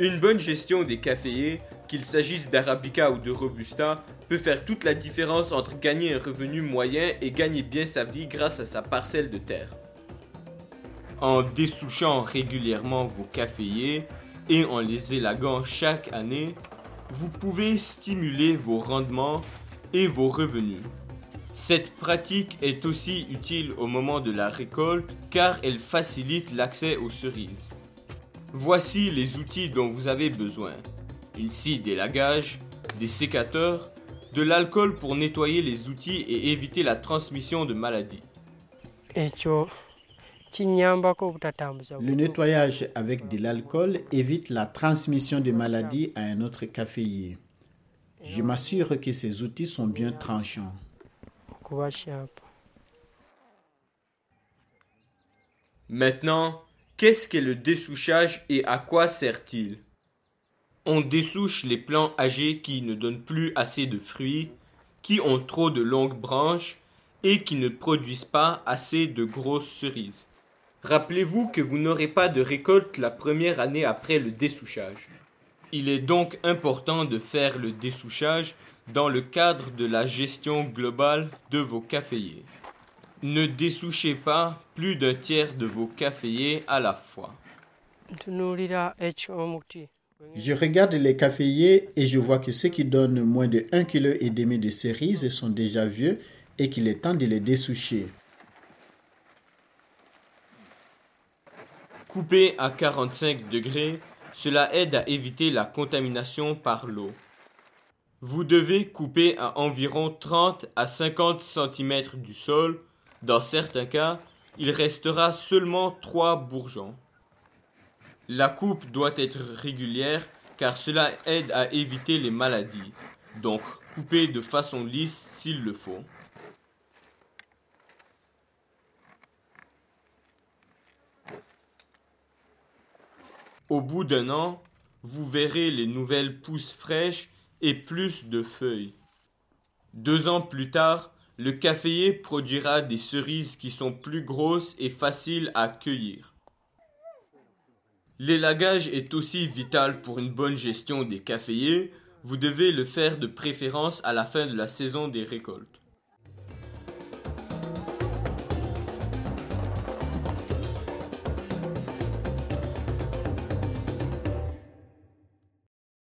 Une bonne gestion des caféiers, qu'il s'agisse d'Arabica ou de Robusta, peut faire toute la différence entre gagner un revenu moyen et gagner bien sa vie grâce à sa parcelle de terre. En dessouchant régulièrement vos caféiers et en les élaguant chaque année, vous pouvez stimuler vos rendements et vos revenus. Cette pratique est aussi utile au moment de la récolte car elle facilite l'accès aux cerises. Voici les outils dont vous avez besoin. Une scie d'élagage, des sécateurs, de l'alcool pour nettoyer les outils et éviter la transmission de maladies. Le nettoyage avec de l'alcool évite la transmission de maladies à un autre caféier. Je m'assure que ces outils sont bien tranchants. Maintenant, qu'est-ce qu'est le dessouchage et à quoi sert-il? On dessouche les plants âgés qui ne donnent plus assez de fruits, qui ont trop de longues branches et qui ne produisent pas assez de grosses cerises. Rappelez-vous que vous n'aurez pas de récolte la première année après le dessouchage. Il est donc important de faire le dessouchage dans le cadre de la gestion globale de vos caféiers. Ne dessouchez pas plus d'un tiers de vos caféiers à la fois. Je regarde les caféiers et je vois que ceux qui donnent moins de 1,5 kg de cerises sont déjà vieux et qu'il est temps de les dessoucher. Coupé à 45 degrés, cela aide à éviter la contamination par l'eau. Vous devez couper à environ 30 à 50 cm du sol. Dans certains cas, il restera seulement 3 bourgeons. La coupe doit être régulière car cela aide à éviter les maladies. Donc, coupez de façon lisse s'il le faut. Au bout d'un an, vous verrez les nouvelles pousses fraîches et plus de feuilles. 2 ans plus tard, le caféier produira des cerises qui sont plus grosses et faciles à cueillir. L'élagage est aussi vital pour une bonne gestion des caféiers. Vous devez le faire de préférence à la fin de la saison des récoltes.